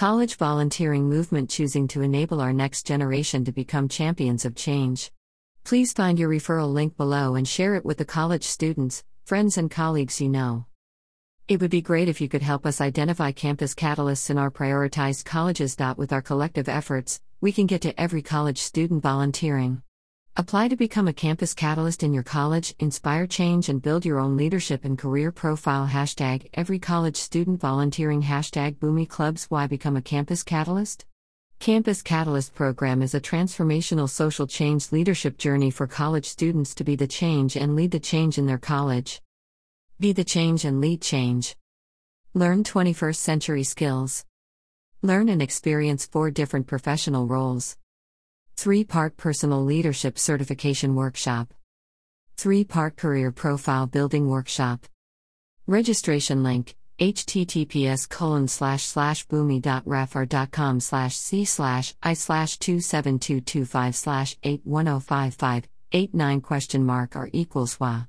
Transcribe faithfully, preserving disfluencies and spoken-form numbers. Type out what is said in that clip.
college volunteering movement choosing to enable our next generation to become champions of change. Please find your referral link below and share it with the college students, friends and colleagues you know. It would be great if you could help us identify campus catalysts in our prioritized colleges. With our collective efforts, we can get to every college student volunteering. Apply to become a campus catalyst in your college, inspire change and build your own leadership and career profile. Hashtag every college student volunteering. Hashtag Boomi Clubs. Why become a campus catalyst? Campus Catalyst Program is a transformational social change leadership journey for college students to be the change and lead the change in their college. Be the change and lead change. Learn twenty-first century skills. Learn and experience four different professional roles. three-part Personal Leadership Certification Workshop. three-part Career Profile Building Workshop. Registration link, https colon slash slash boomi dot rafar dot com slash c slash i slash two seven two two five slash eight one zero five five eight nine question mark or equals W A.